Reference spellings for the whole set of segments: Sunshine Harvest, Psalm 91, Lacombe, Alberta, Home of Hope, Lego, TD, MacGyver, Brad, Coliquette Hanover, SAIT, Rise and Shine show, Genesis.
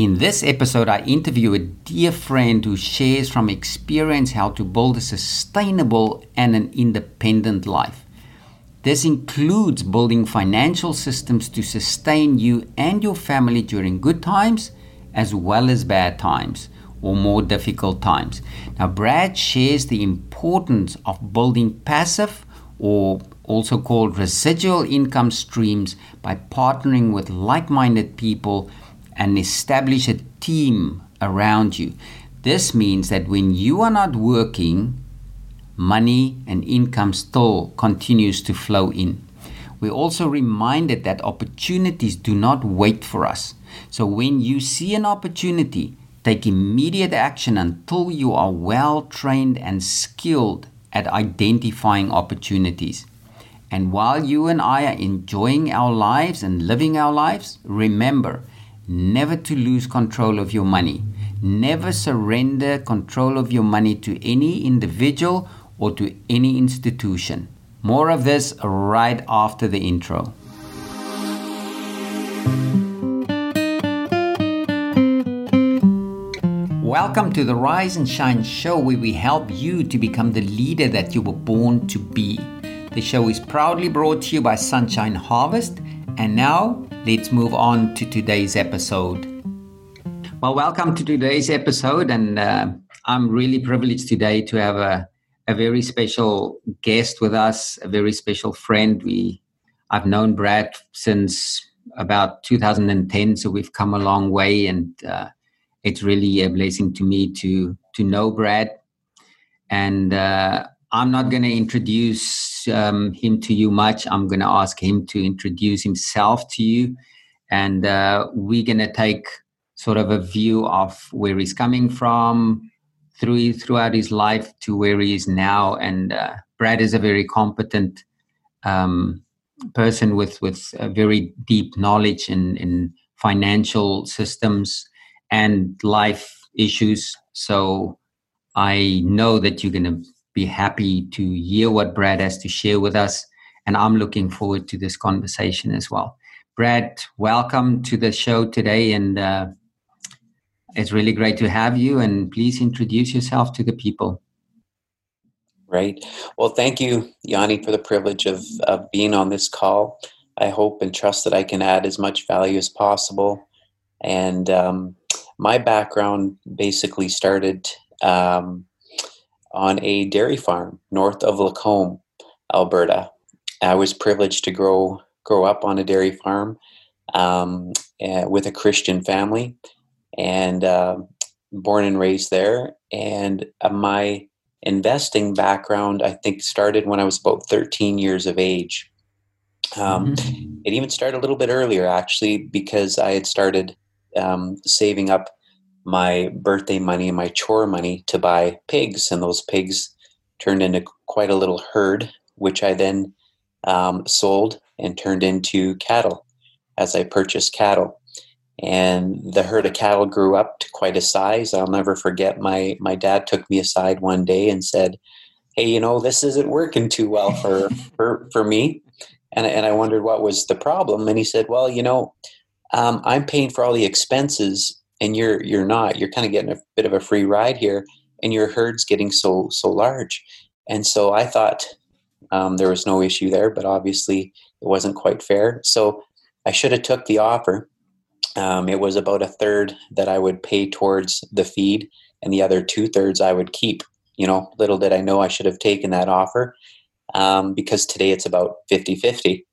In this episode, I interview a dear friend who shares from experience how to build a sustainable and an independent life. This includes building financial systems to sustain you and your family during good times as well as bad times or more difficult times. Now, Brad shares the importance of building passive or also called residual income streams by partnering with like-minded people and establish a team around you. This means that when you are not working, money and income still continues to flow in. We're also reminded that opportunities do not wait for us. So when you see an opportunity, take immediate action until you are well trained and skilled at identifying opportunities. And while you and I are enjoying our lives and living our lives, remember, never to lose control of your money. Never surrender control of your money to any individual or to any institution. More of this right after the intro. Welcome to the Rise and Shine show, where we help you to become the leader that you were born to be. The show is proudly brought to you by Sunshine Harvest. And now, let's move on to today's episode. Well, welcome to today's episode, and I'm really privileged today to have a very special guest with us, a very special friend. I've known Brad since about 2010, so we've come a long way, and it's really a blessing to me to know Brad. And I'm not going to introduce him to you much. I'm going to ask him to introduce himself to you. And we're going to take sort of a view of where he's coming from throughout his life to where he is now. And Brad is a very competent person with a very deep knowledge in financial systems and life issues. So I know that you're going to be happy to hear what Brad has to share with us, and I'm looking forward to this conversation as well. Brad, welcome to the show today, and it's really great to have you, and please introduce yourself to the people. Great. Well, thank you, Yanni, for the privilege of being on this call. I hope and trust that I can add as much value as possible, and my background basically started on a dairy farm north of Lacombe, Alberta. I was privileged to grow up on a dairy farm with a Christian family, and born and raised there. And my investing background, I think, started when I was about 13 years of age. It even started a little bit earlier, actually, because I had started saving up my birthday money and my chore money to buy pigs, and those pigs turned into quite a little herd, which I then sold and turned into cattle as I purchased cattle. And the herd of cattle grew up to quite a size. I'll never forget, my dad took me aside one day and said, "Hey, you know, this isn't working too well for me." And I wondered what was the problem. And he said, "Well, you know, I'm paying for all the expenses, and you're not. You're kind of getting a bit of a free ride here, and your herd's getting so large." And so I thought there was no issue there, but obviously it wasn't quite fair. So I should have took the offer. It was about a third that I would pay towards the feed, and the other 2/3 I would keep. You know, little did I know I should have taken that offer, because today it's about 50-50.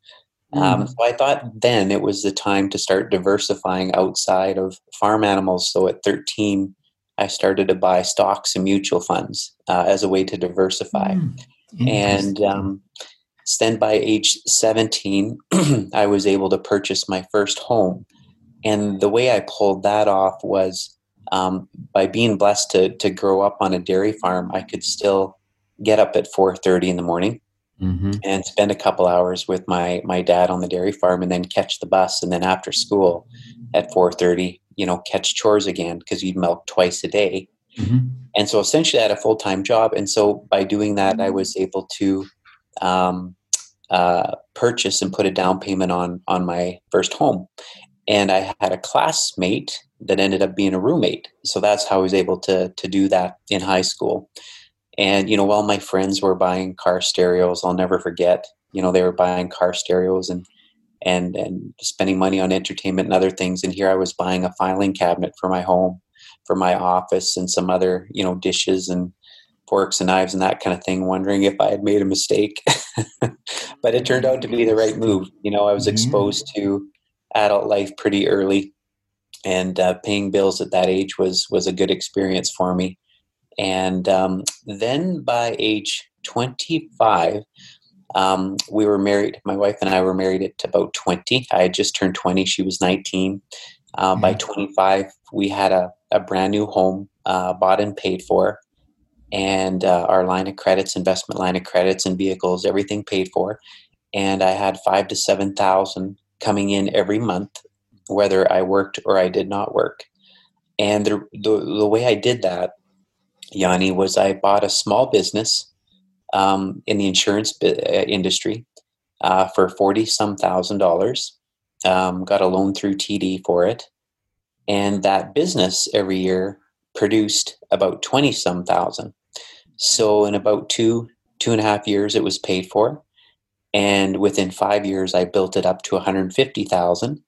So I thought then it was the time to start diversifying outside of farm animals. So at 13, I started to buy stocks and mutual funds as a way to diversify. And then by age 17, I was able to purchase my first home. And the way I pulled that off was by being blessed to grow up on a dairy farm. I could still get up at 4:30 in the morning. And spend a couple hours with my dad on the dairy farm, and then catch the bus, and then after school at 4:30, you know, catch chores again, because you'd milk twice a day. And so essentially I had a full-time job. And so by doing that, I was able to purchase and put a down payment on my first home. And I had a classmate that ended up being a roommate. So that's how I was able to do that in high school. And, you know, while my friends were buying car stereos, I'll never forget, you know, they were buying car stereos and spending money on entertainment and other things. And here I was buying a filing cabinet for my home, for my office, and some other, you know, dishes and forks and knives and that kind of thing, wondering if I had made a mistake. But it turned out to be the right move. You know, I was exposed to adult life pretty early, and paying bills at that age was a good experience for me. And then by age 25, we were married. My wife and I were married at about 20. I had just turned 20. She was 19. By 25, we had a brand new home bought and paid for, and our line of credits, investment line of credits and vehicles, everything paid for. And I had $5,000 to $7,000 coming in every month, whether I worked or I did not work. And the way I did that, Yanni, was I bought a small business in the insurance industry for $40,000 got a loan through TD for it. And that business every year produced about $20,000. So in about two and a half years, it was paid for. And within 5 years, I built it up to $150,000.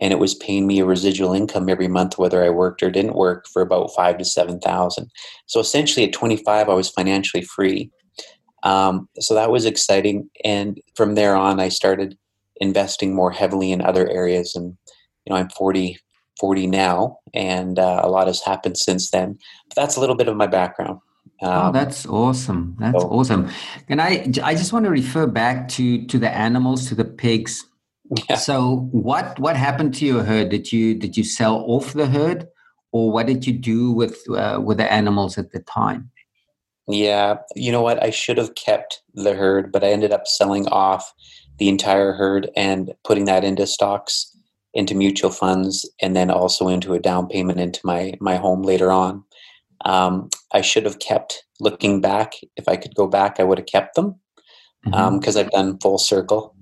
And it was paying me a residual income every month, whether I worked or didn't work, for about $5,000 to $7,000. So essentially at 25, I was financially free. So that was exciting. And from there on, I started investing more heavily in other areas. And, you know, I'm 40 now, and a lot has happened since then. But that's a little bit of my background. Oh, that's awesome. That's awesome. And I just want to refer back to the animals, to the pigs. Yeah. So what happened to your herd? Did you sell off the herd, or what did you do with the animals at the time? Yeah, you know what? I should have kept the herd, but I ended up selling off the entire herd and putting that into stocks, into mutual funds, and then also into a down payment into my home later on. I should have kept, looking back, if I could go back, I would have kept them, because I've done full circle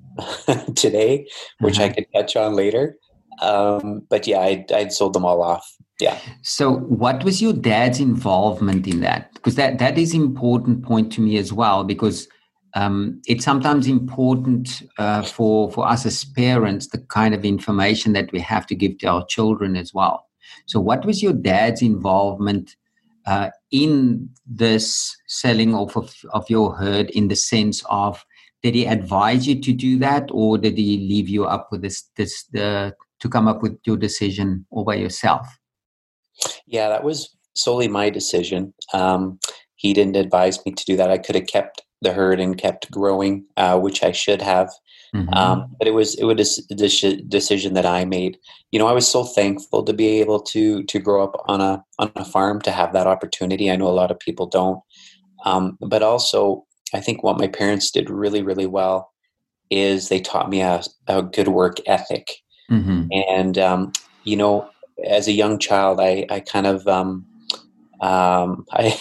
today, which I could touch on later. But yeah, I'd sold them all off. Yeah. So what was your dad's involvement in that? Because that is an important point to me as well, because it's sometimes important for us as parents, the kind of information that we have to give to our children as well. So what was your dad's involvement in this selling off of your herd, in the sense of, did he advise you to do that, or did he leave you up with this to come up with your decision all by yourself? Yeah, that was solely my decision. He didn't advise me to do that. I could have kept the herd and kept growing, which I should have. But it was a decision that I made. You know, I was so thankful to be able to grow up on a farm, to have that opportunity. I know a lot of people don't, but also, I think what my parents did really, really well is they taught me a good work ethic. And, you know, as a young child, I kind of, I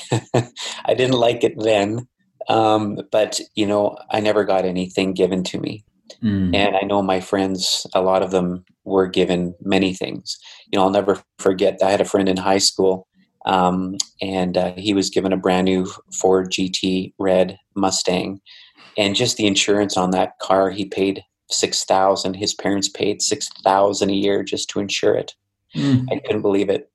I didn't like it then, but, you know, I never got anything given to me. And I know my friends, a lot of them were given many things. You know, I'll never forget that I had a friend in high school, and he was given a brand new Ford GT red Mustang, and just the insurance on that car, he paid $6,000. His parents paid $6,000 a year just to insure it. I couldn't believe it.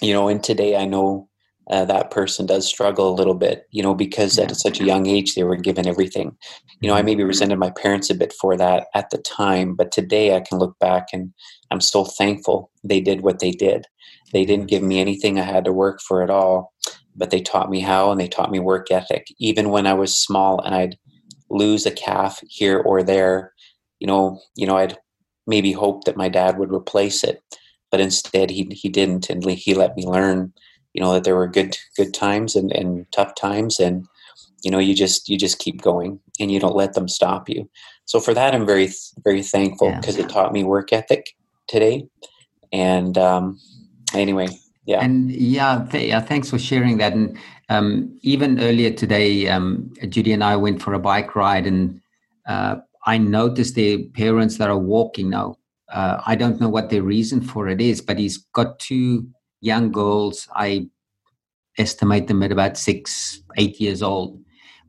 You know, and today I know that person does struggle a little bit, you know, because at such a young age, they were given everything. You know, I maybe resented my parents a bit for that at the time, but today I can look back and I'm so thankful they did what they did. They didn't give me anything. I had to work for it all, but they taught me how, and they taught me work ethic. Even when I was small and I'd lose a calf here or there, you know, I'd maybe hope that my dad would replace it, but instead he didn't. And he let me learn, you know, that there were good times and tough times. And, you know, you just keep going, and you don't let them stop you. So for that, I'm very, very thankful, because it taught me work ethic today. And, anyway, yeah. And yeah, thanks for sharing that. And even earlier today, Judy and I went for a bike ride, and I noticed the parents that are walking now I don't know what the reason for it is, but he's got two young girls. I estimate them at about 6, 8 years old,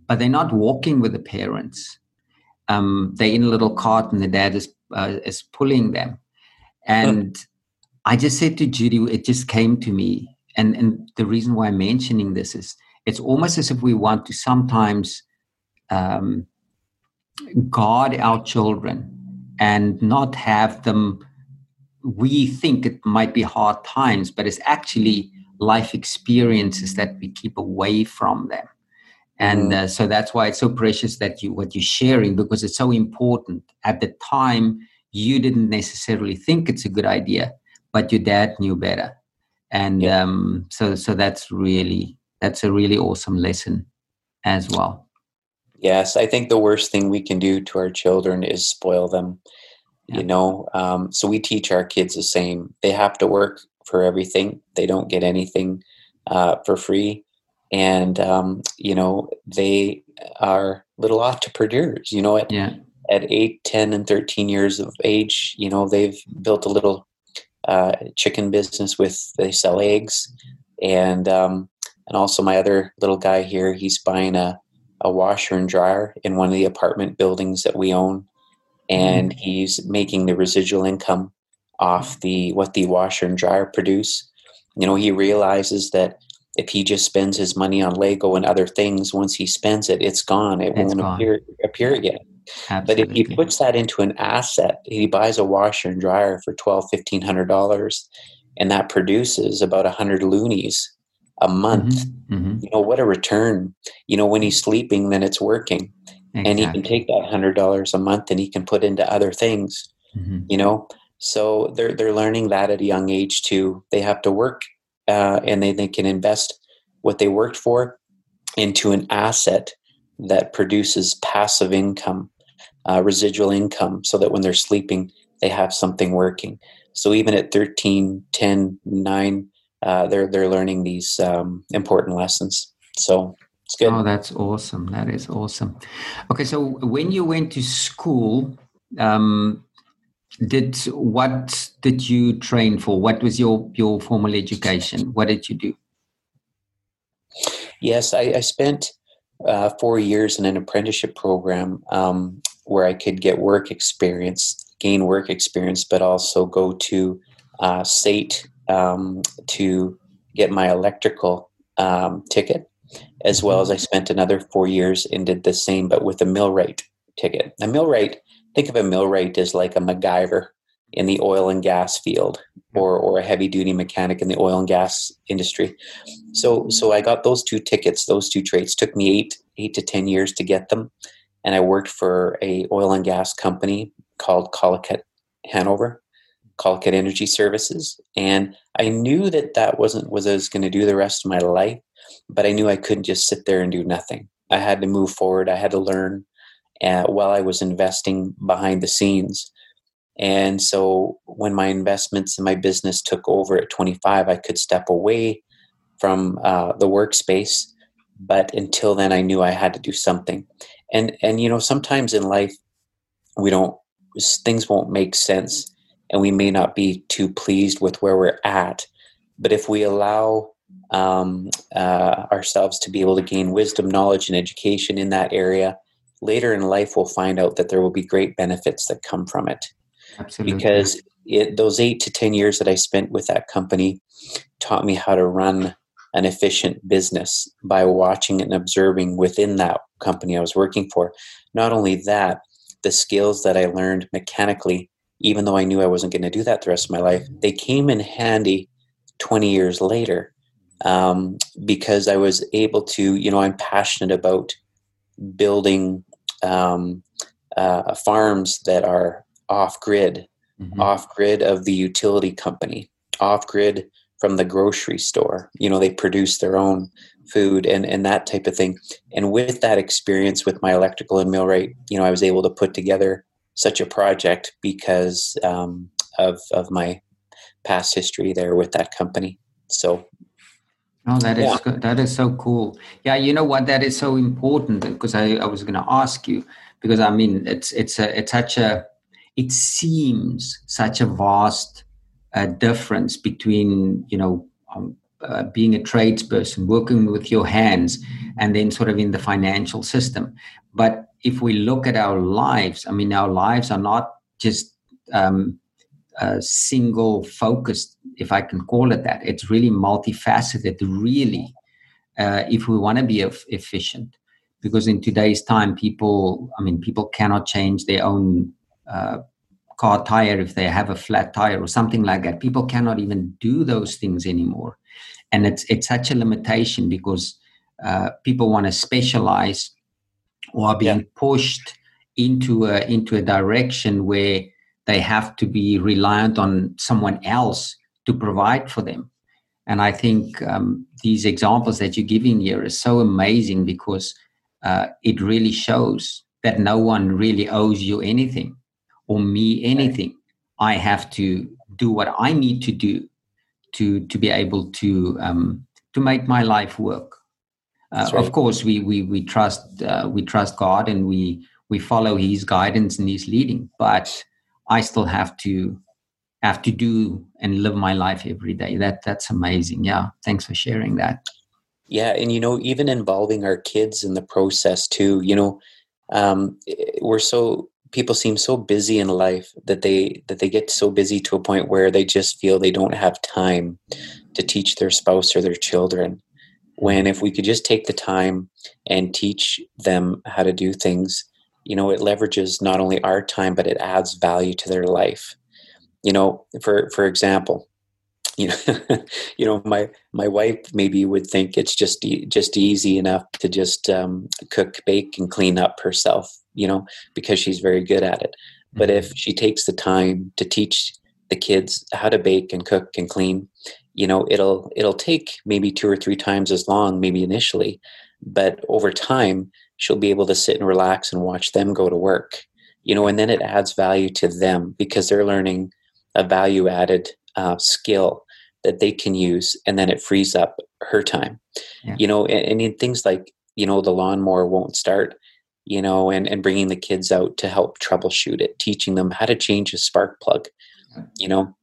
but they're not walking with the parents. They're in a little cart and the dad is pulling them. And I just said to Judy, it just came to me. And the reason why I'm mentioning this is it's almost as if we want to sometimes guard our children and not have them. We think it might be hard times, but it's actually life experiences that we keep away from them. And so that's why it's so precious that what you're sharing, because it's so important. At the time, you didn't necessarily think it's a good idea, but your dad knew better. And so that's a really awesome lesson as well. Yes, I think the worst thing we can do to our children is spoil them, you know. So we teach our kids the same. They have to work for everything. They don't get anything for free. And, you know, they are little entrepreneurs, you know, at 8, 10, and 13 years of age, you know, they've built a little chicken business they sell eggs. And also my other little guy here, he's buying a washer and dryer in one of the apartment buildings that we own. And he's making the residual income off what the washer and dryer produce. You know, he realizes that if he just spends his money on Lego and other things, once he spends it, it's gone. It won't appear again. Absolutely. But if he puts that into an asset, he buys a washer and dryer for $1,200, $1,500, and that produces about 100 loonies a month. Mm-hmm. You know, what a return. You know, when he's sleeping, then it's working. Exactly. And he can take that $100 a month and he can put into other things, you know. So they're learning that at a young age too. They have to work and they can invest what they worked for into an asset that produces passive income, residual income, so that when they're sleeping, they have something working. So even at 13, 10, 9, they're learning these important lessons. So it's good. Oh, that's awesome. That is awesome. Okay, so when you went to school, what did you train for? What was your formal education? What did you do? Yes, I spent 4 years in an apprenticeship program where I could get work experience, gain work experience, but also go to SAIT to get my electrical ticket, as well as I spent another 4 years and did the same, but with a millwright ticket. A millwright, think of a millwright as like a MacGyver in the oil and gas field, or a heavy-duty mechanic in the oil and gas industry. So I got those two tickets, those two trades. Took me eight to 10 years to get them, and I worked for a oil and gas company called Coliquette Hanover, Coliquette Energy Services. And I knew that wasn't what I was going to do the rest of my life, but I knew I couldn't just sit there and do nothing. I had to move forward. I had to learn while I was investing behind the scenes. And so when my investments in my business took over at 25, I could step away from the workspace. But until then, I knew I had to do something. And you know, sometimes in life, things won't make sense and we may not be too pleased with where we're at. But if we allow ourselves to be able to gain wisdom, knowledge, and education in that area, later in life, we'll find out that there will be great benefits that come from it. Absolutely. Because those 8 to 10 years that I spent with that company taught me how to run an efficient business by watching and observing within that company I was working for. Not only that, the skills that I learned mechanically, even though I knew I wasn't going to do that the rest of my life, they came in handy 20 years later because I was able to, you know, I'm passionate about building farms that are off-grid, off-grid of the utility company, off-grid from the grocery store. You know, they produce their own food and that type of thing. And with that experience with my electrical and millwright, you know, I was able to put together such a project because of my past history there with that company. So. Oh, that is good. That is so cool. Yeah, you know what? That is so important because I was going to ask you because, I mean, it's such a it seems such a vast difference between, you know, being a tradesperson, working with your hands, and then sort of in the financial system. But if we look at our lives, I mean, our lives are not just single focused, if I can call it that. It's really multifaceted, really, if we want to be efficient. Because in today's time, people cannot change their own car tire if they have a flat tire or something like that. People cannot even do those things anymore. And it's such a limitation because people want to specialize or are being pushed into a direction where they have to be reliant on someone else to provide for them. And I think these examples that you're giving here is so amazing because it really shows that no one really owes you anything or me anything. I have to do what I need to do to be able to make my life work. Right. Of course, we trust God and we follow His guidance and His leading. But I still have to do and live my life every day. That's amazing. Yeah, thanks for sharing that. Yeah, and you know, even involving our kids in the process too. You know, people seem so busy in life that they get so busy to a point where they just feel they don't have time to teach their spouse or their children. When if we could just take the time and teach them how to do things, you know, it leverages not only our time, but it adds value to their life. You know, for example, you know, you know, my wife maybe would think it's just easy enough to just cook, bake, and clean up herself, you know, because she's very good at it. But if she takes the time to teach the kids how to bake and cook and clean, you know, it'll take maybe 2 or 3 times as long, maybe initially, but over time she'll be able to sit and relax and watch them go to work, you know, and then it adds value to them because they're learning a value added skill that they can use, and then it frees up her time, you know, and in things like, you know, the lawnmower won't start, you know, and bringing the kids out to help troubleshoot it, teaching them how to change a spark plug, you know,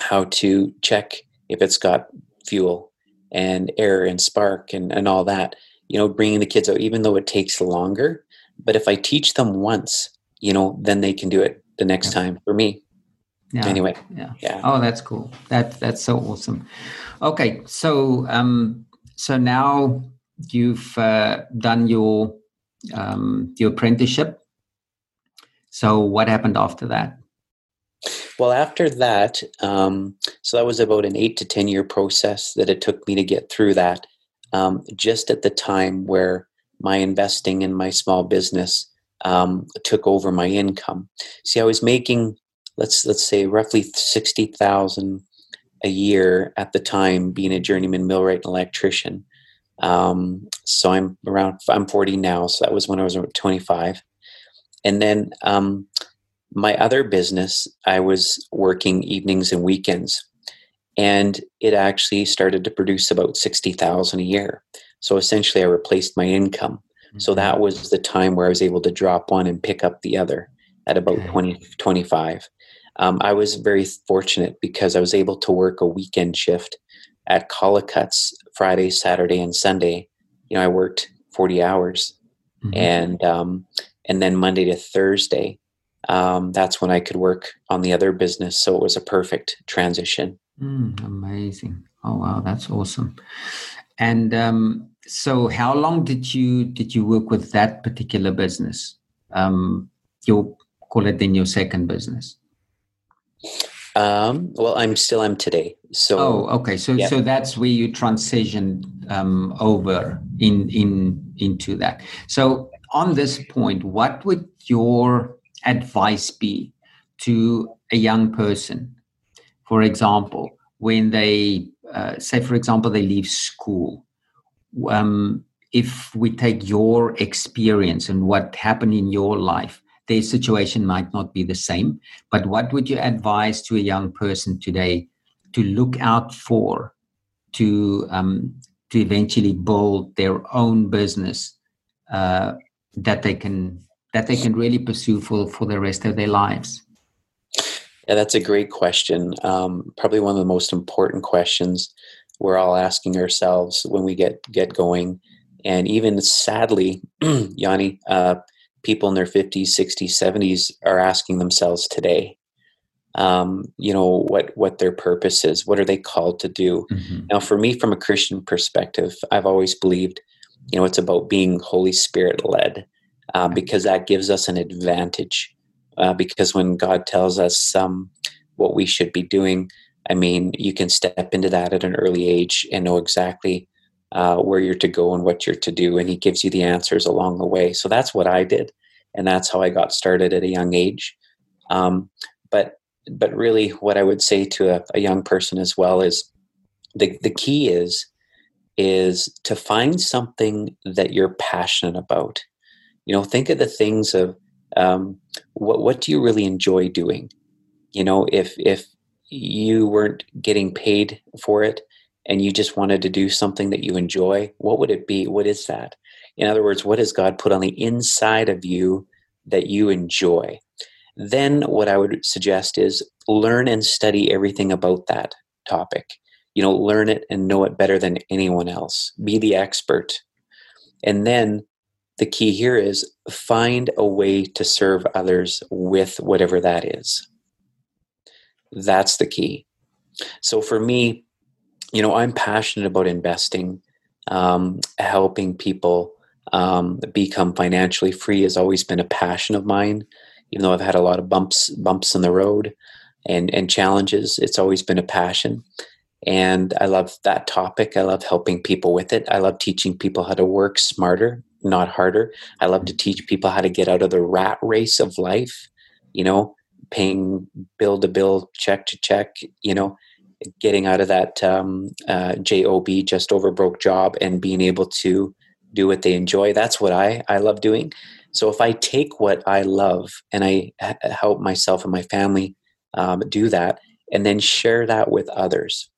how to check if it's got fuel and air and spark and all that, you know, bringing the kids out, even though it takes longer. But if I teach them once, you know, then they can do it the next time for me. Yeah. Anyway. Yeah. Yeah. Oh, that's cool. That's so awesome. Okay. So, so now you've done your apprenticeship. So what happened after that? Well, after that, so that was about an 8 to 10 year process that it took me to get through that. Just at the time where my investing in my small business took over my income. See, I was making, let's say, roughly $60,000 a year at the time, being a journeyman millwright and electrician. So I'm 40 now. So that was when I was around 25, and then my other business, I was working evenings and weekends, and it actually started to produce about $60,000 a year. So essentially I replaced my income. Mm-hmm. So that was the time where I was able to drop one and pick up the other at about 25. I was very fortunate because I was able to work a weekend shift at Colicutte's Friday, Saturday, and Sunday. You know, I worked 40 hours and then Monday to Thursday, that's when I could work on the other business. So it was a perfect transition. Amazing. Oh, wow. That's awesome. And, so how long did you work with that particular business? You'll call it then your second business. Well, I'm today. So, okay. So, so that's where you transitioned, over into that. So on this point, what would your advice be to a young person, for example, when they say, for example, they leave school? If we take your experience and what happened in your life, their situation might not be the same, but what would you advise to a young person today to look out for to eventually build their own business that they can really pursue for the rest of their lives? Yeah, that's a great question. Probably one of the most important questions we're all asking ourselves when we get going. And even sadly, Yanni, people in their 50s, 60s, 70s are asking themselves today, what their purpose is, what are they called to do? Mm-hmm. Now, for me, from a Christian perspective, I've always believed, it's about being Holy Spirit led, because that gives us an advantage. Because when God tells us what we should be doing, you can step into that at an early age and know exactly where you're to go and what you're to do. And he gives you the answers along the way. So that's what I did. And that's how I got started at a young age. But really what I would say to a young person as well is the key is to find something that you're passionate about. Think of the things of what do you really enjoy doing? If you weren't getting paid for it, and you just wanted to do something that you enjoy, what would it be? What is that? In other words, what has God put on the inside of you that you enjoy? Then what I would suggest is learn and study everything about that topic. Learn it and know it better than anyone else. Be the expert. And then the key here is find a way to serve others with whatever that is. That's the key. So for me, I'm passionate about investing, helping people become financially free has always been a passion of mine. Even though I've had a lot of bumps in the road and challenges, it's always been a passion. And I love that topic. I love helping people with it. I love teaching people how to work smarter, not harder. I love to teach people how to get out of the rat race of life, paying bill to bill, check to check, getting out of that job, just over broke job, and being able to do what they enjoy. That's what I love doing. So if I take what I love and I help myself and my family do that, and then share that with others,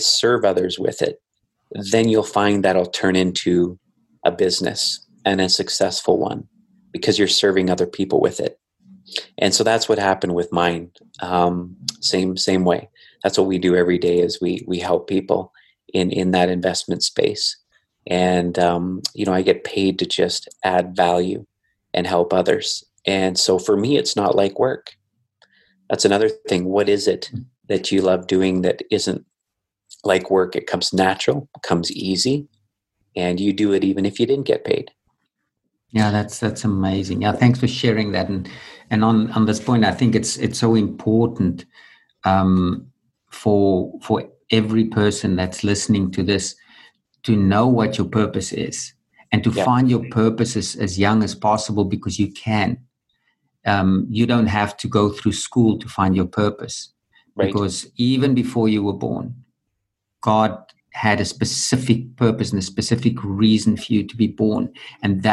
serve others with it, then you'll find that'll turn into a business and a successful one because you're serving other people with it. And so that's what happened with mine. Same way. That's what we do every day is we help people in that investment space. And, I get paid to just add value and help others. And so for me, it's not like work. That's another thing. What is it that you love doing that isn't like work? It comes natural, comes easy, and you do it even if you didn't get paid. Yeah, that's amazing. Yeah, thanks for sharing that. And on this point, I think it's so important for every person that's listening to this to know what your purpose is and to find your purpose as young as possible, because you can. You don't have to go through school to find your purpose, because even before you were born, God had a specific purpose and a specific reason for you to be born, and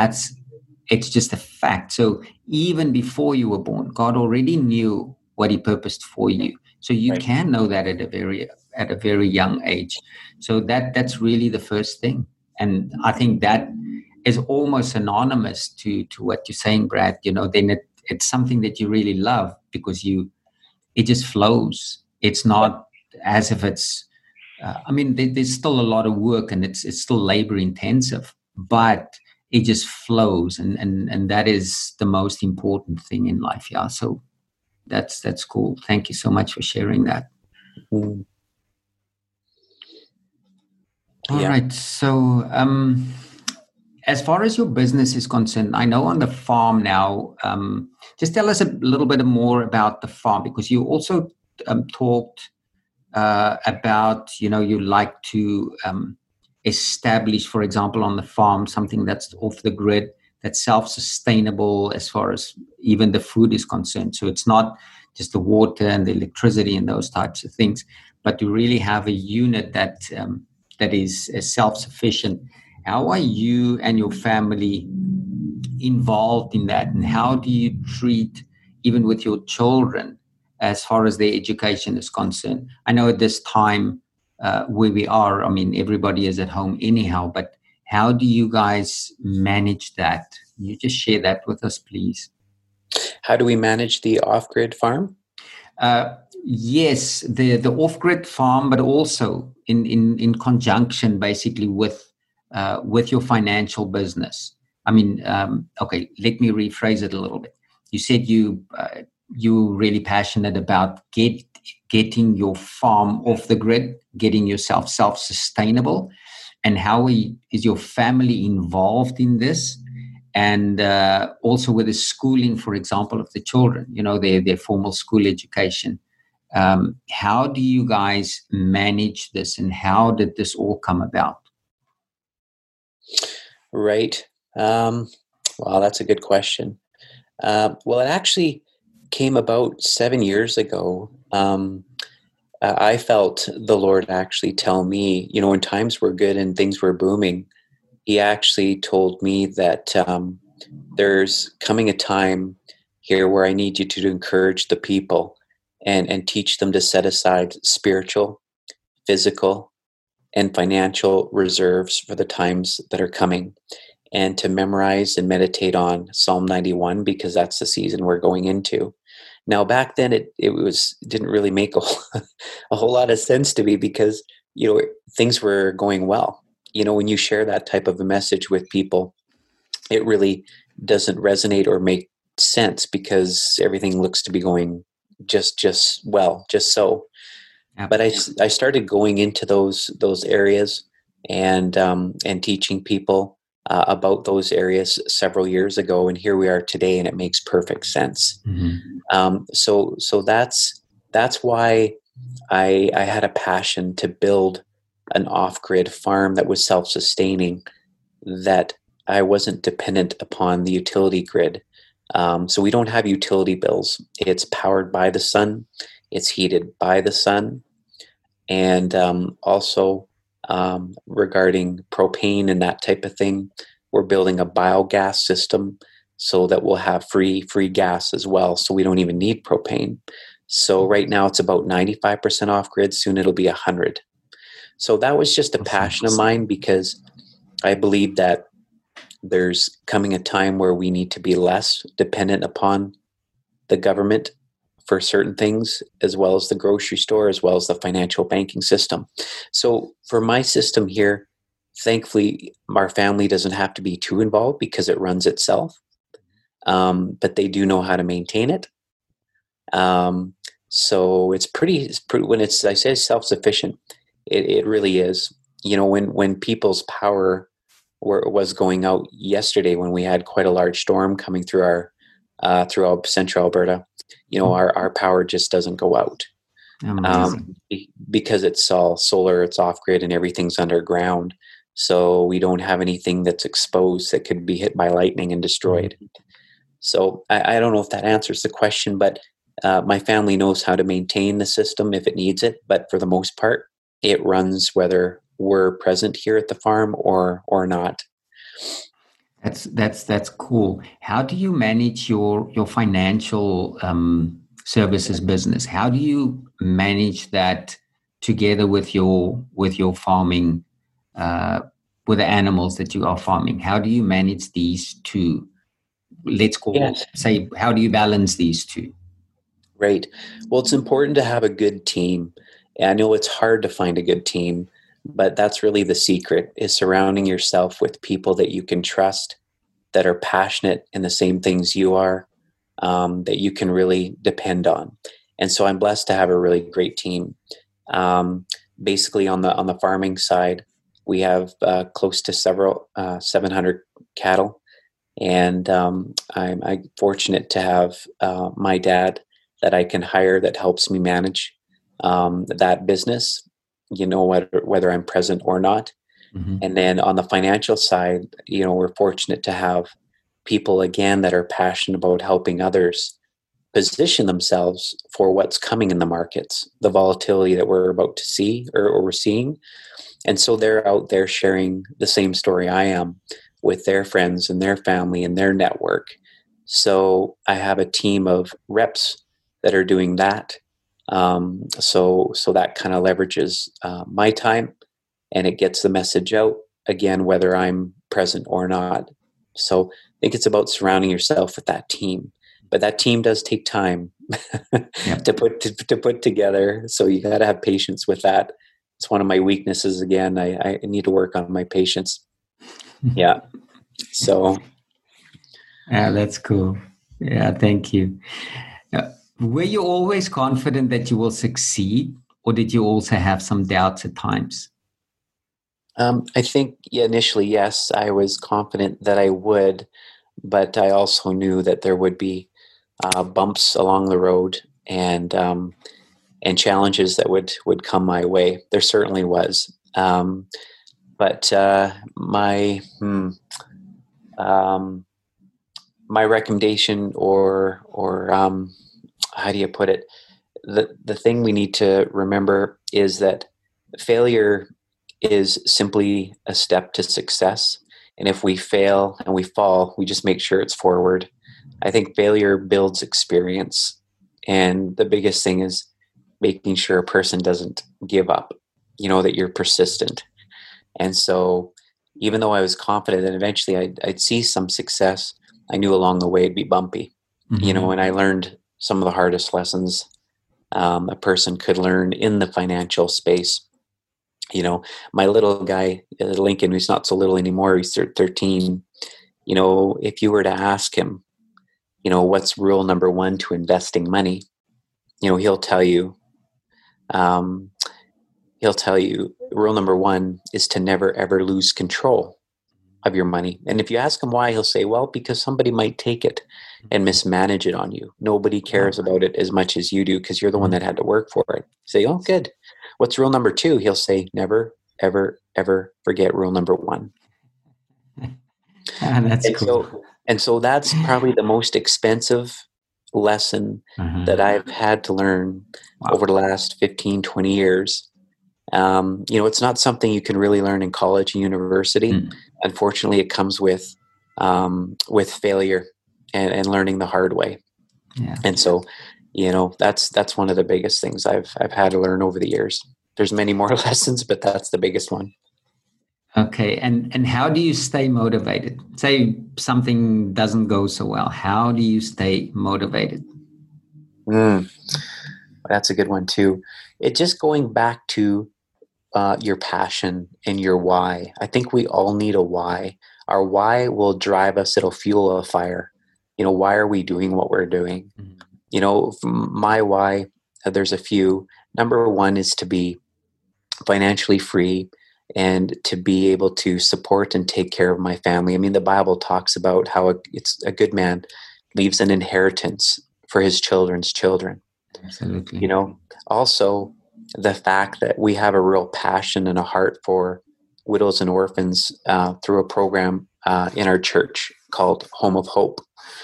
it's just a fact. So even before you were born, God already knew what he purposed for you. So you can know that at a very young age. So that's really the first thing. And I think that is almost synonymous to what you're saying, Brad. Then it's something that you really love because it just flows. It's not as if it's, there's still a lot of work and it's still labor intensive, but it just flows, and that is the most important thing in life. Yeah, so that's cool. Thank you so much for sharing that. All right. So as far as your business is concerned, I know on the farm now, just tell us a little bit more about the farm, because you also talked about, you like to establish, for example, on the farm, something that's off the grid, that's self-sustainable as far as even the food is concerned. So it's not just the water and the electricity and those types of things, but to really have a unit that is self-sufficient. How are you and your family involved in that? And how do you treat, even with your children, as far as their education is concerned? I know at this time where we are, everybody is at home anyhow, but how do you guys manage that? Can you just share that with us, please? How do we manage the off-grid farm? Yes, the off-grid farm, but also in conjunction basically with your financial business. I mean, okay, let me rephrase it a little bit. You said you're really passionate about getting your farm off the grid, getting yourself self-sustainable, and how is your family involved in this? And also with the schooling, for example, of the children, you know, their formal school education. How do you guys manage this, and how did this all come about? Right. Wow, that's a good question. Well, it actually came about 7 years ago. I felt the Lord actually tell me, you know, when times were good and things were booming, He actually told me that there's coming a time here where I need you to encourage the people and teach them to set aside spiritual, physical, and financial reserves for the times that are coming, and to memorize and meditate on Psalm 91, because that's the season we're going into. Now, back then, it didn't really make a whole lot of sense to me, because, you know, things were going well. You know, when you share that type of a message with people, it really doesn't resonate or make sense, because everything looks to be going just well, just so. Absolutely. But I started going into those areas and teaching people about those areas several years ago, and here we are today, and it makes perfect sense. Mm-hmm. So that's why I had a passion to build an off-grid farm that was self-sustaining, that I wasn't dependent upon the utility grid. So we don't have utility bills. It's powered by the sun. It's heated by the sun. And also regarding propane and that type of thing, we're building a biogas system so that we'll have free gas as well. So we don't even need propane. So right now it's about 95% off-grid. Soon it'll be 100%. So that was just a passion of mine, because I believe that there's coming a time where we need to be less dependent upon the government for certain things, as well as the grocery store, as well as the financial banking system. So for my system here, thankfully, our family doesn't have to be too involved, because it runs itself, but they do know how to maintain it. So it's pretty when it's, I say self-sufficient, It really is. You know, when people's power was going out yesterday, when we had quite a large storm coming through throughout central Alberta, you know, mm-hmm. our power just doesn't go out, because it's all solar, it's off grid, and everything's underground. So we don't have anything that's exposed that could be hit by lightning and destroyed. Mm-hmm. So I don't know if that answers the question, but my family knows how to maintain the system if it needs it. But for the most part, it runs whether we're present here at the farm or not. That's cool. How do you manage your financial services business? How do you manage that together with your farming, with the animals that you are farming? How do you manage these two? Let's call yes. Say, how do you balance these two? Right. Well, it's important to have a good team. I know it's hard to find a good team, but that's really the secret, is surrounding yourself with people that you can trust, that are passionate in the same things you are, that you can really depend on. And so I'm blessed to have a really great team. Basically on the farming side, we have close to 700 cattle. And I'm fortunate to have my dad that I can hire, that helps me manage that business, you know, whether I'm present or not. Mm-hmm. And then on the financial side, you know, we're fortunate to have people again that are passionate about helping others position themselves for what's coming in the markets, the volatility that we're about to see or we're seeing. And so they're out there sharing the same story I am with their friends and their family and their network. So I have a team of reps that are doing that. So that kind of leverages my time, and it gets the message out again, whether I'm present or not. So I think it's about surrounding yourself with that team, but that team does take time. to put together. So you got to have patience with that. It's one of my weaknesses. Again, I need to work on my patience. Yeah. So. Yeah, that's cool. Yeah. Thank you. Were you always confident that you will succeed, or did you also have some doubts at times? I think initially, yes, I was confident that I would, but I also knew that there would be bumps along the road and challenges that would come my way. There certainly was, my recommendation or how do you put it? The thing we need to remember is that failure is simply a step to success. And if we fail and we fall, we just make sure it's forward. I think failure builds experience. And the biggest thing is making sure a person doesn't give up, that you're persistent. And so even though I was confident that eventually I'd see some success, I knew along the way it'd be bumpy, mm-hmm. And I learned some of the hardest lessons a person could learn in the financial space. My little guy, Lincoln, who's not so little anymore, he's 13, if you were to ask him, what's rule number one to investing money, he'll tell you, rule number one is to never, ever lose control of your money. And if you ask him why, he'll say, well, because somebody might take it and mismanage it on you. Nobody cares about it as much as you do because you're the one that had to work for it. Say, oh, good. What's rule number two? He'll say, never, ever, ever forget rule number one. That's cool. So that's probably the most expensive lesson that I've had to learn over the last 15, 20 years. It's not something you can really learn in college and university. Unfortunately, it comes with failure and learning the hard way. Yeah. And so, that's one of the biggest things I've had to learn over the years. There's many more lessons, but that's the biggest one. Okay. And how do you stay motivated? Say something doesn't go so well. How do you stay motivated? That's a good one too. It's just going back to your passion and your why. I think we all need a why. Our why will drive us. It'll fuel a fire. Why are we doing what we're doing? My why, there's a few. Number one is to be financially free and to be able to support and take care of my family. I mean, the Bible talks about how a good man leaves an inheritance for his children's children. Absolutely. Also the fact that we have a real passion and a heart for widows and orphans through a program in our church called Home of Hope.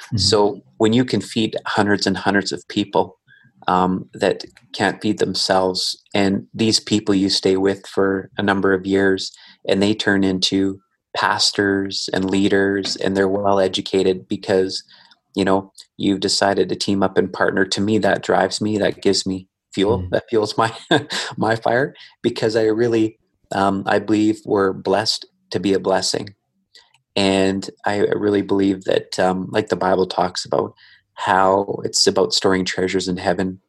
Mm-hmm. So when you can feed hundreds and hundreds of people that can't feed themselves, and these people you stay with for a number of years, and they turn into pastors and leaders, and they're well educated because you've decided to team up and partner. To me, that drives me, that gives me fuel, that fuels my my fire, because I really, I believe we're blessed to be a blessing. And I really believe that, like the Bible talks about, how it's about storing treasures in heaven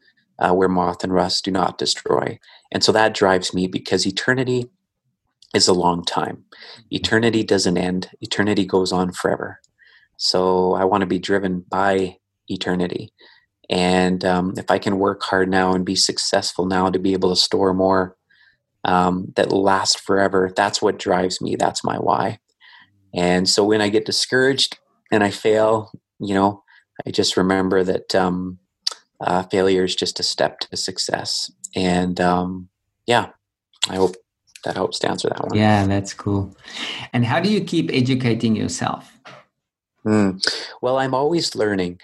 where moth and rust do not destroy. And so that drives me, because eternity is a long time. Eternity doesn't end. Eternity goes on forever. So I want to be driven by eternity. And if I can work hard now and be successful now to be able to store more that lasts forever, that's what drives me. That's my why. And so when I get discouraged and I fail, I just remember that failure is just a step to success. And I hope that helps to answer that one. Yeah, that's cool. And how do you keep educating yourself? Well, I'm always learning.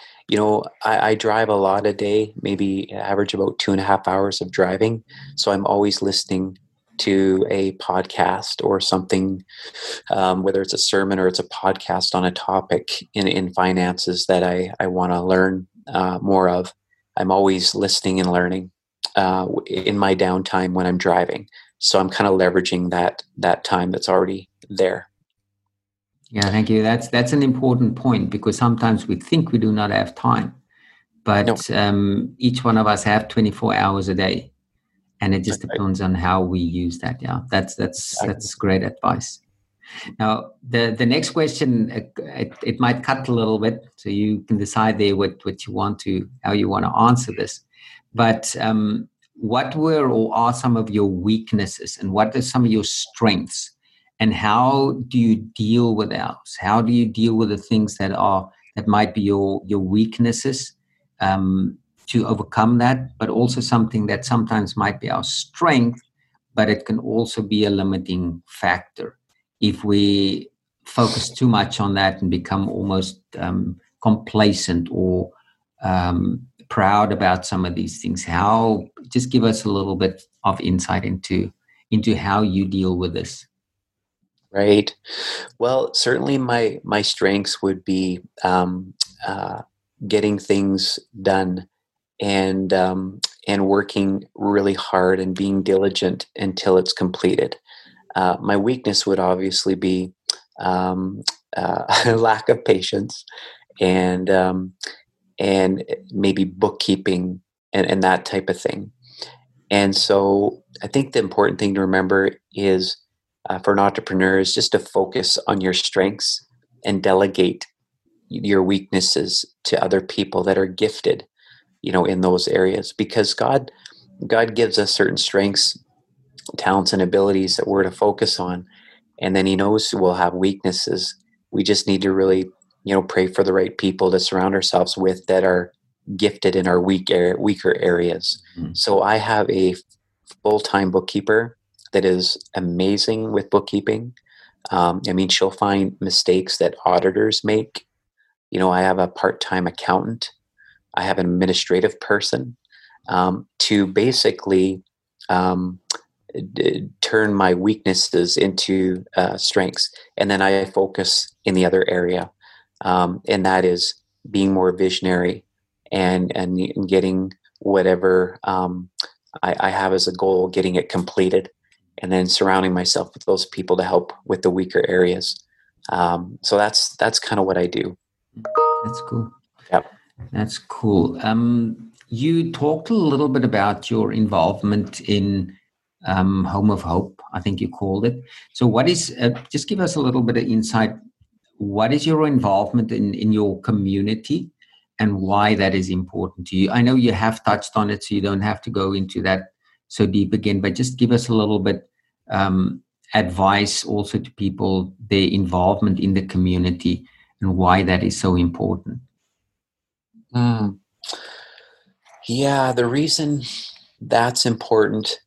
I drive a lot a day, maybe average about 2.5 hours of driving. So I'm always listening to a podcast or something, whether it's a sermon or it's a podcast on a topic in finances that I want to learn more of. I'm always listening and learning in my downtime when I'm driving. So I'm kind of leveraging that time that's already there. Yeah, thank you. That's an important point, because sometimes we think we do not have time, But each one of us have 24 hours a day, and it just depends on how we use that. Yeah, that's great advice. Now, the next question, it might cut a little bit, so you can decide there what you want to, how you want to answer this. But what were or are some of your weaknesses, and what are some of your strengths, and how do you deal with those? How do you deal with the things that might be your weaknesses to overcome that, but also something that sometimes might be our strength, but it can also be a limiting factor if we focus too much on that and become almost complacent or proud about some of these things. How? Just give us a little bit of insight into how you deal with this. Right. Well, certainly my strengths would be getting things done and working really hard and being diligent until it's completed. My weakness would obviously be lack of patience and maybe bookkeeping and that type of thing. And so I think the important thing to remember is for an entrepreneur is just to focus on your strengths and delegate your weaknesses to other people that are gifted, in those areas, because God gives us certain strengths, talents and abilities that we're to focus on, and then He knows we'll have weaknesses. We just need to really pray for the right people to surround ourselves with that are gifted in our weaker areas. Mm-hmm. So I have a full-time bookkeeper that is amazing with bookkeeping. She'll find mistakes that auditors make. I have a part-time accountant. I have an administrative person to basically turn my weaknesses into strengths. And then I focus in the other area. And that is being more visionary and getting whatever I have as a goal, getting it completed, and then surrounding myself with those people to help with the weaker areas. So that's kind of what I do. That's cool. Yeah. That's cool. You talked a little bit about your involvement in Home of Hope, I think you called it. So what is, just give us a little bit of insight, what is your involvement in your community and why that is important to you? I know you have touched on it, so you don't have to go into that so deep again, but just give us a little bit advice also to people, their involvement in the community and why that is so important. Yeah, the reason that's important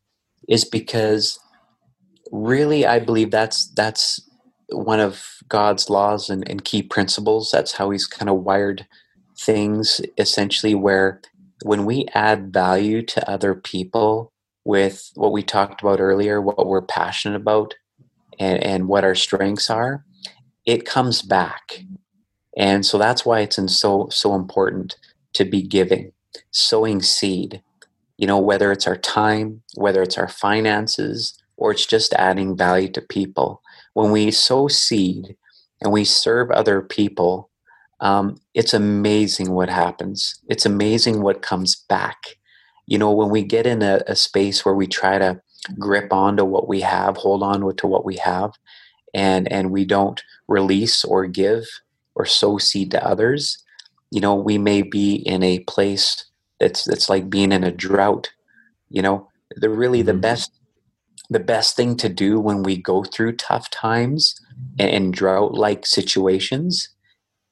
is because really I believe that's one of God's laws and key principles. That's how He's kind of wired things, essentially, where when we add value to other people with what we talked about earlier, what we're passionate about and what our strengths are, it comes back. And so that's why it's so important to be giving, sowing seed, whether it's our time, whether it's our finances, or it's just adding value to people. When we sow seed and we serve other people, it's amazing what happens. It's amazing what comes back. When we get in a space where we try to grip onto what we have, hold on to what we have, and we don't release or give or sow seed to others, we may be in a place that's like being in a drought. The best thing to do when we go through tough times and drought-like situations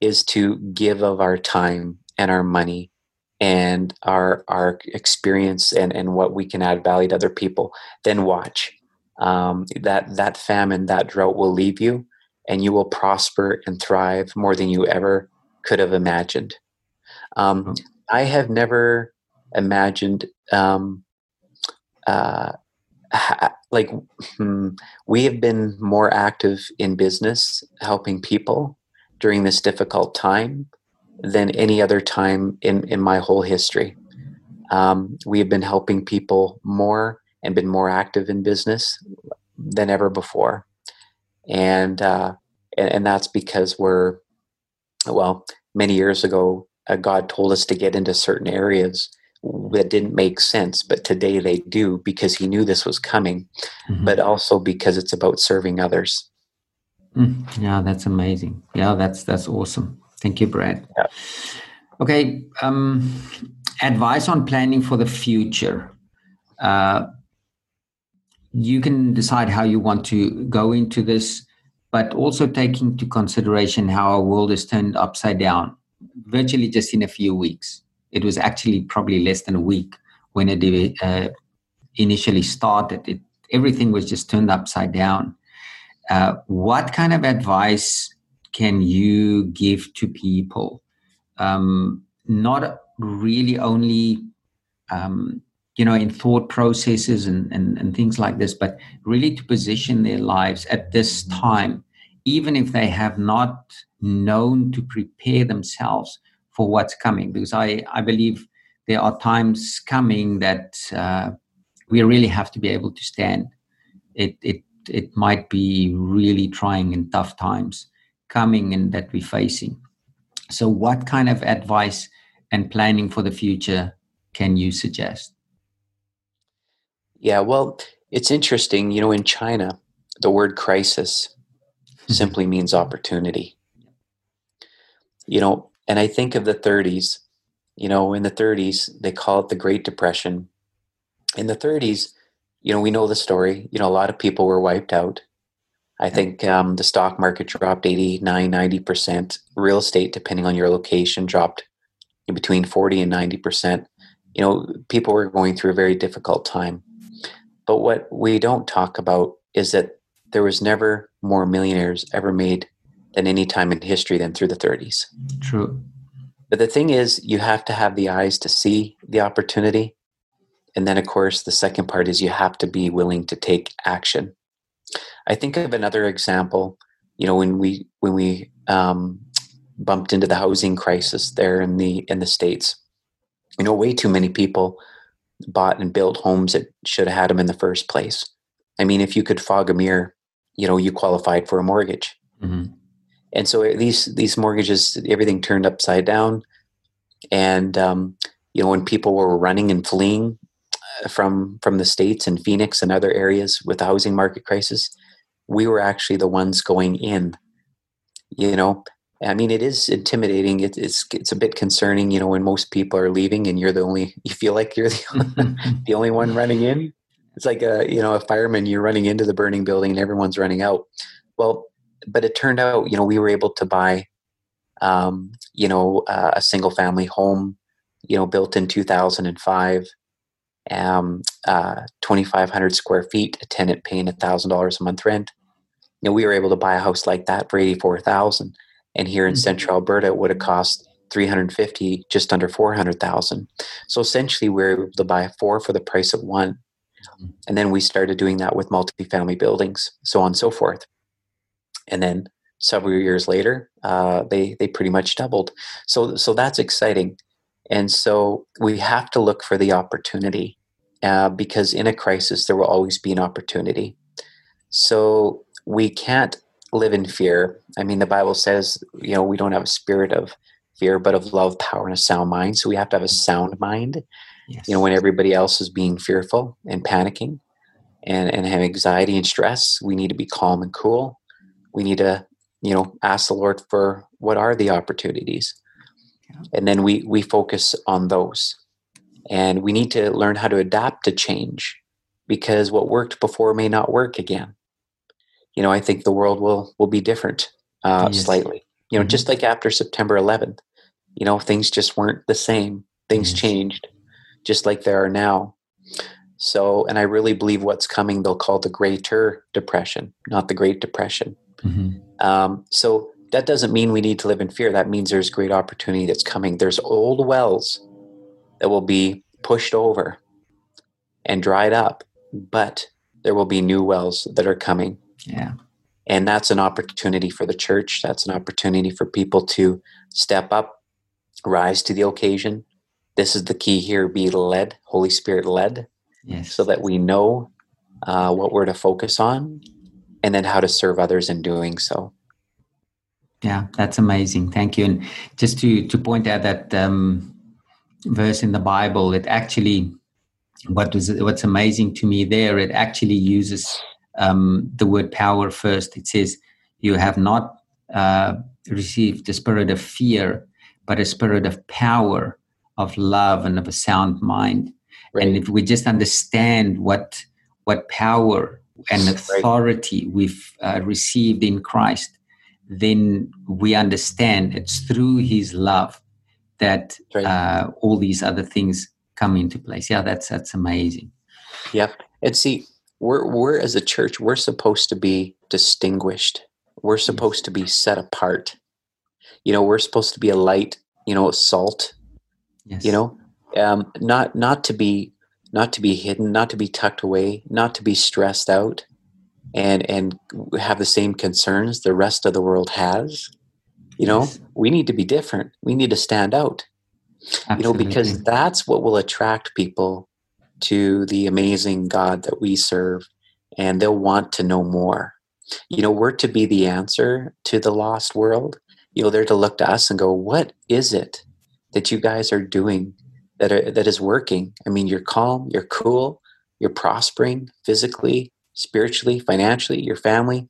is to give of our time and our money and our experience and what we can add value to other people. Then watch that famine, that drought will leave you, and you will prosper and thrive more than you ever could have imagined. I have never imagined we have been more active in business, helping people during this difficult time than any other time in my whole history. We have been helping people more and been more active in business than ever before. And that's because many years ago, God told us to get into certain areas that didn't make sense, but today they do because he knew this was coming, mm-hmm. but also because it's about serving others. Mm, yeah, that's amazing. Yeah, that's awesome. Thank you, Brad. Yeah. Okay. Advice on planning for the future. You can decide how you want to go into this, but also take into consideration how our world is turned upside down virtually just in a few weeks. It was actually probably less than a week when it initially started. Everything was just turned upside down. What kind of advice can you give to people? Not really only, in thought processes and things like this, but really to position their lives at this time, even if they have not known to prepare themselves for what's coming. Because I believe there are times coming that we really have to be able to stand. It might be really trying and tough times coming and that we're facing. So what kind of advice and planning for the future can you suggest? Yeah, well, it's interesting. You know, in China, the word crisis simply means opportunity. You know, and I think of the 30s, you know, in the 30s, they call it the Great Depression. In the 30s, you know, we know the story. You know, a lot of people were wiped out. I think the stock market dropped 89, 90%. Real estate, depending on your location, dropped in between 40 and 90%. You know, people were going through a very difficult time. But what we don't talk about is that there was never more millionaires ever made than any time in history than through the 30s. True. But the thing is, you have to have the eyes to see the opportunity. And then, of course, the second part is you have to be willing to take action. I think of another example, you know, when we bumped into the housing crisis there in the States, you know, way too many people bought and built homes that should have had them in the first place. I mean, if you could fog a mirror, you know, you qualified for a mortgage. Mm-hmm. And so these mortgages, everything turned upside down. And, you know, when people were running and fleeing from the States and Phoenix and other areas with the housing market crisis, we were actually the ones going in. You know, I mean, it is intimidating. It's a bit concerning, you know, when most people are leaving and you feel like you're the only one running in. It's like a fireman, you're running into the burning building and everyone's running out. Well, but it turned out, you know, we were able to buy, a single family home, you know, built in 2005, 2,500 square feet, a tenant paying $1,000 a month rent. You know, we were able to buy a house like that for $84,000. And here in mm-hmm. Central Alberta, it would have cost $350,000, just under $400,000. So essentially we were able to buy four for the price of one. And then we started doing that with multifamily buildings, so on and so forth. And then several years later, they pretty much doubled. So that's exciting. And so we have to look for the opportunity because in a crisis, there will always be an opportunity. So we can't live in fear. I mean, the Bible says, you know, we don't have a spirit of fear, but of love, power, and a sound mind. So we have to have a sound mind, yes. You know, when everybody else is being fearful and panicking and have anxiety and stress, we need to be calm and cool. We need to, you know, ask the Lord for what are the opportunities. Yeah. And then we focus on those. And we need to learn how to adapt to change because what worked before may not work again. You know, I think the world will be different yes. slightly. You know, mm-hmm. just like after September 11th, you know, things just weren't the same. Things yes. changed just like there are now. So, and I really believe what's coming, they'll call the Greater Depression, not the Great Depression. Mm-hmm. So that doesn't mean we need to live in fear. That means there's great opportunity that's coming. There's old wells that will be pushed over and dried up, but there will be new wells that are coming. Yeah. And that's an opportunity for the church. That's an opportunity for people to step up, rise to the occasion. This is the key here, be led, Holy Spirit led, yes. so that we know what we're to focus on. And then how to serve others in doing so. Yeah, that's amazing. Thank you. And just to point out that verse in the Bible, it actually, what's amazing to me there, it actually uses the word power first. It says, you have not received the spirit of fear, but a spirit of power, of love, and of a sound mind. Right. And if we just understand what power and authority we've received in Christ, then we understand it's through his love that all these other things come into place. Yeah, that's amazing. Yeah. And see, we're as a church, we're supposed to be distinguished. We're supposed to be set apart. You know, we're supposed to be a light, you know, a salt, yes. You know, not to be hidden, not to be tucked away, not to be stressed out. And have the same concerns the rest of the world has, you know, we need to be different. We need to stand out, Absolutely. You know, because that's what will attract people to the amazing God that we serve, and they'll want to know more. You know, we're to be the answer to the lost world. You know, they're to look to us and go, what is it that you guys are doing that is working? I mean, you're calm, you're cool, you're prospering physically, spiritually, financially, your family,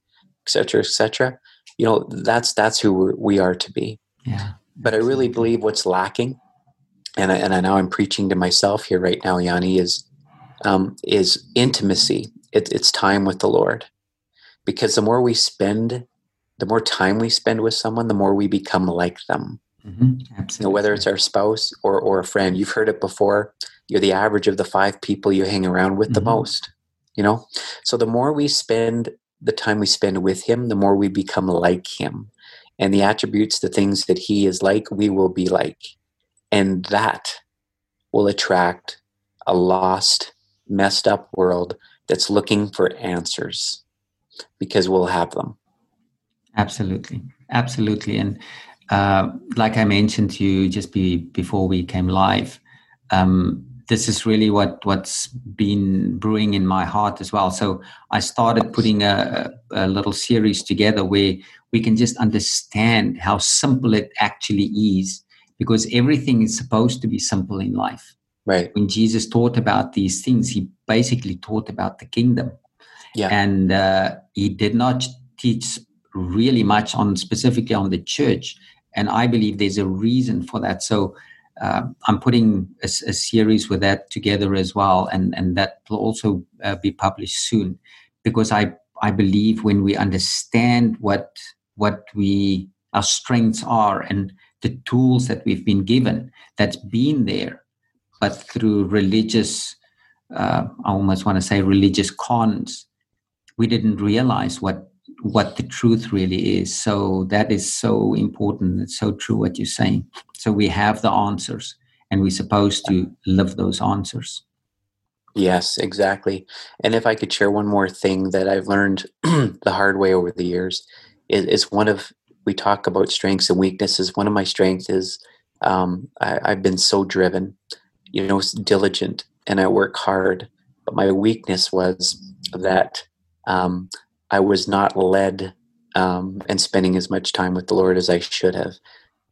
et cetera, you know, that's who we are to be. Yeah. But I really believe what's lacking, and I know I'm preaching to myself here right now, Yanni, is intimacy. It's time with the Lord, because the more time we spend with someone, the more we become like them. Mm-hmm. Absolutely. You know, whether it's our spouse or a friend, you've heard it before. You're the average of the 5 people you hang around with mm-hmm. the most. You know, so the more we spend the time we spend with him, the more we become like him, and the attributes, the things that he is like, we will be like, and that will attract a lost, messed up world that's looking for answers, because we'll have them. Absolutely. Absolutely. And like I mentioned to you just before we came live, this is really what's been brewing in my heart as well. So I started putting a little series together where we can just understand how simple it actually is, because everything is supposed to be simple in life. Right. When Jesus taught about these things, he basically taught about the kingdom. Yeah. And he did not teach really much specifically on the church. And I believe there's a reason for that. So I'm putting a series with that together as well, and that will also be published soon, because I believe when we understand what our strengths are and the tools that we've been given, that's been there, but through religious, I almost want to say religious cons, we didn't realize what the truth really is. So that is so important. It's so true what you're saying. So we have the answers, and we're supposed to live those answers. Yes, exactly. And if I could share one more thing that I've learned the hard way over the years, is we talk about strengths and weaknesses. One of my strengths is I've been so driven, you know, diligent, and I work hard. But my weakness was that I was not led and spending as much time with the Lord as I should have.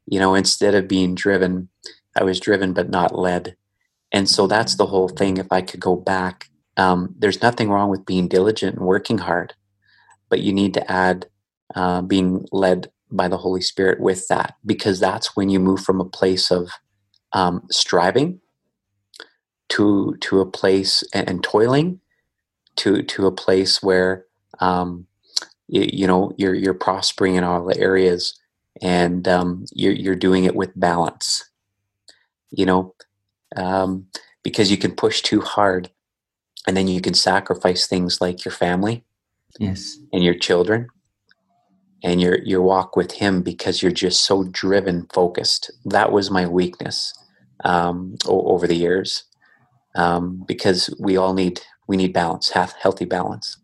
You know, instead of being driven, I was driven but not led. And so that's the whole thing. If I could go back, there's nothing wrong with being diligent and working hard, but you need to add being led by the Holy Spirit with that, because that's when you move from a place of striving to a place and toiling to a place where you're prospering in all the areas, and you're doing it with balance, you know, because you can push too hard, and then you can sacrifice things like your family, yes, and your children, and your walk with him, because you're just so driven, focused. That was my weakness over the years, because we need balance, healthy balance.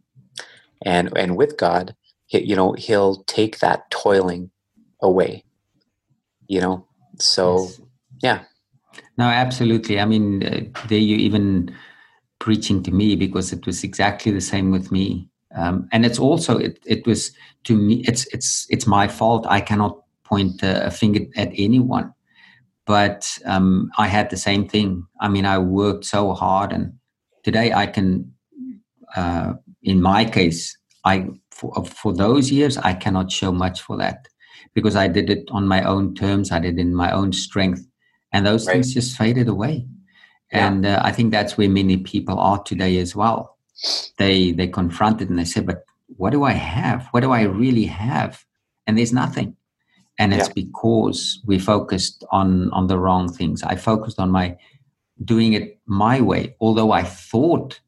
And with God, you know, he'll take that toiling away, you know? So, yes. Yeah. No, absolutely. I mean, there you even preaching to me, because it was exactly the same with me. And it's also, it was, to me, it's my fault. I cannot point a finger at anyone, but I had the same thing. I mean, I worked so hard, and today I can, in my case, for those years, I cannot show much for that, because I did it on my own terms. I did it in my own strength, and those right. things just faded away. Yeah. And I think that's where many people are today as well. They confront it and they say, but what do I have? What do I really have? And there's nothing. And it's because we focused on the wrong things. I focused on my doing it my way, although I thought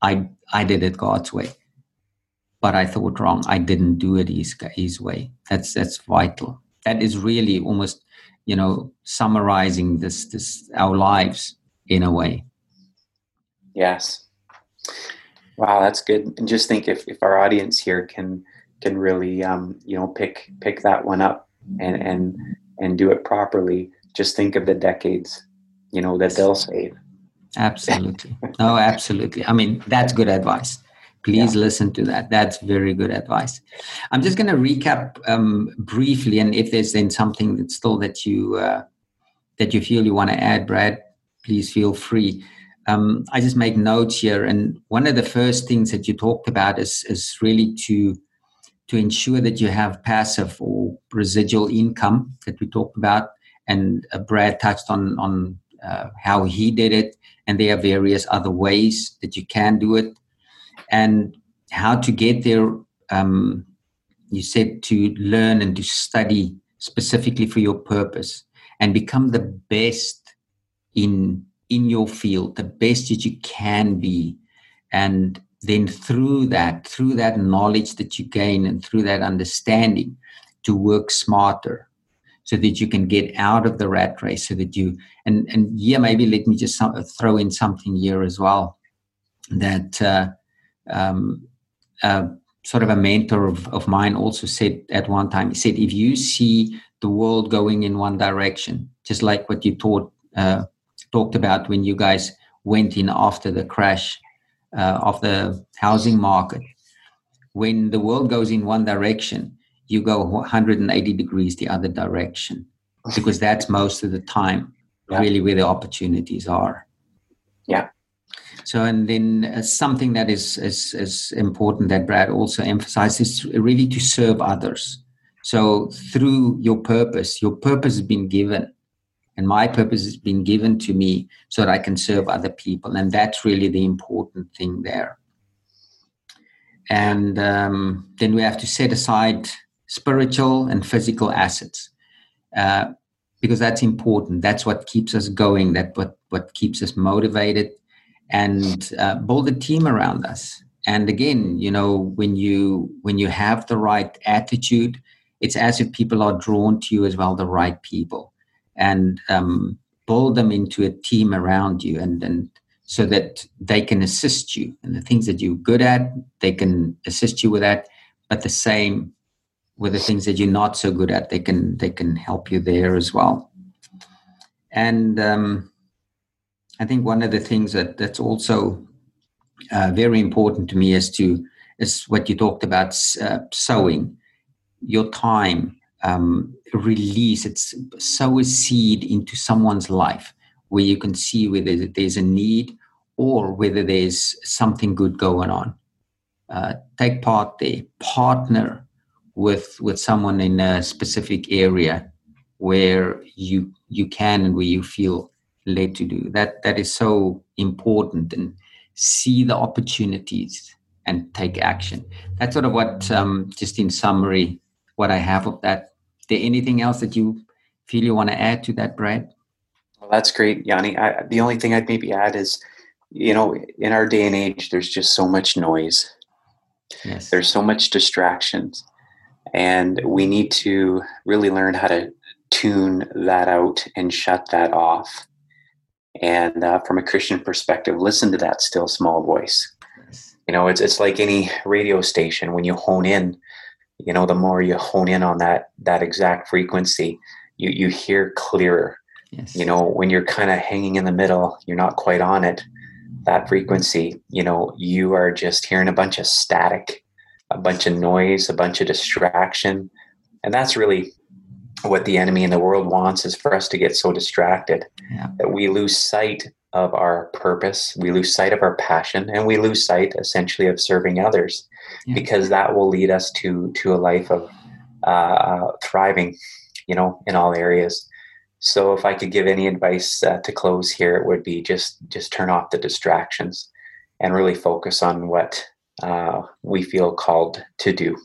I did it God's way. But I thought wrong. I didn't do it his way. That's vital. That is really almost, summarizing this our lives in a way. Yes. Wow, that's good. And just think if our audience here can really pick that one up and do it properly. Just think of the decades, that they'll save. Absolutely. No, absolutely. I mean, that's good advice. Please listen to that. That's very good advice. I'm just going to recap briefly, and if there's then something that's still that you feel you want to add, Brad, please feel free. I just make notes here, and one of the first things that you talked about is really to ensure that you have passive or residual income that we talked about, and Brad touched on how he did it, and there are various other ways that you can do it. And how to get there, you said to learn and to study specifically for your purpose and become the best in your field, the best that you can be. And then through that knowledge that you gain and through that understanding, to work smarter so that you can get out of the rat race, so that you and maybe let me just throw in something here as well that sort of a mentor of mine also said at one time, he said, if you see the world going in one direction, just like what you talked about when you guys went in after the crash of the housing market, when the world goes in one direction, you go 180 degrees the other direction, because that's most of the time really where the opportunities are. Yeah. So, and then something that is important that Brad also emphasizes, really to serve others. So through your purpose has been given, and my purpose has been given to me so that I can serve other people. And that's really the important thing there. And then we have to set aside spiritual and physical assets because that's important. That's what keeps us going. That's what keeps us motivated. And build a team around us. And again, when you have the right attitude, it's as if people are drawn to you as well, the right people, and build them into a team around you, and so that they can assist you. And the things that you're good at, they can assist you with that. But the same with the things that you're not so good at, they can help you there as well. And I think one of the things that's also very important to me is what you talked about, sowing your time, release. It's sow a seed into someone's life where you can see whether there's a need or whether there's something good going on. Take part there. Partner with someone in a specific area where you can and where you feel led to do that. That is so important, and see the opportunities and take action. That's sort of what just in summary what I have of that. Is there anything else that you feel you want to add to that, Brad? Well, that's great, Yanni. The only thing I'd maybe add is, in our day and age, there's just so much noise. Yes. There's so much distractions, and we need to really learn how to tune that out and shut that off. And from a Christian perspective, listen to that still small voice. Yes. It's like any radio station. When you hone in, the more you hone in on that exact frequency, you hear clearer. Yes. When you're kind of hanging in the middle, you're not quite on it, that frequency, you are just hearing a bunch of static. a bunch of noise, a bunch of distraction. And that's really what the enemy in the world wants, is for us to get so distracted that we lose sight of our purpose, we lose sight of our passion, and we lose sight essentially of serving others, because that will lead us to a life of thriving, you know, in all areas. So if I could give any advice to close here, it would be just turn off the distractions and really focus on what we feel called to do.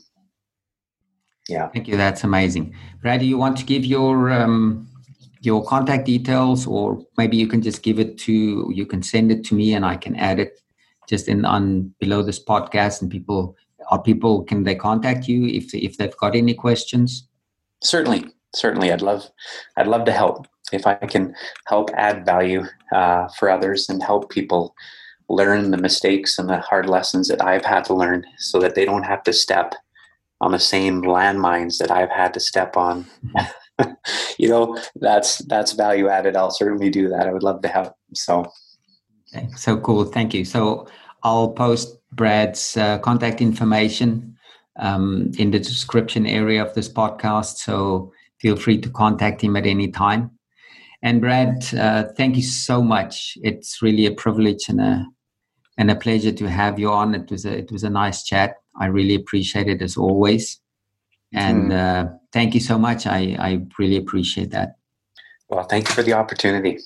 Yeah. Thank you. That's amazing. Brad, do you want to give your contact details, or maybe you can just give it to, you can send it to me and I can add it just in on below this podcast, and people can they contact you if they've got any questions? Certainly. I'd love to help. If I can help add value for others and help people learn the mistakes and the hard lessons that I've had to learn, so that they don't have to step on the same landmines that I've had to step on, you know, that's value added. I'll certainly do that. I would love to help. So cool. Thank you. So I'll post Brad's contact information in the description area of this podcast. So feel free to contact him at any time. And Brad, thank you so much. It's really a privilege and a pleasure to have you on. It was a nice chat. I really appreciate it, as always. And thank you so much. I really appreciate that. Well, thank you for the opportunity.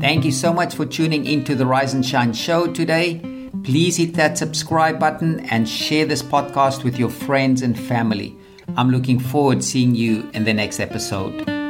Thank you so much for tuning into the Rise and Shine show today. Please hit that subscribe button and share this podcast with your friends and family. I'm looking forward to seeing you in the next episode.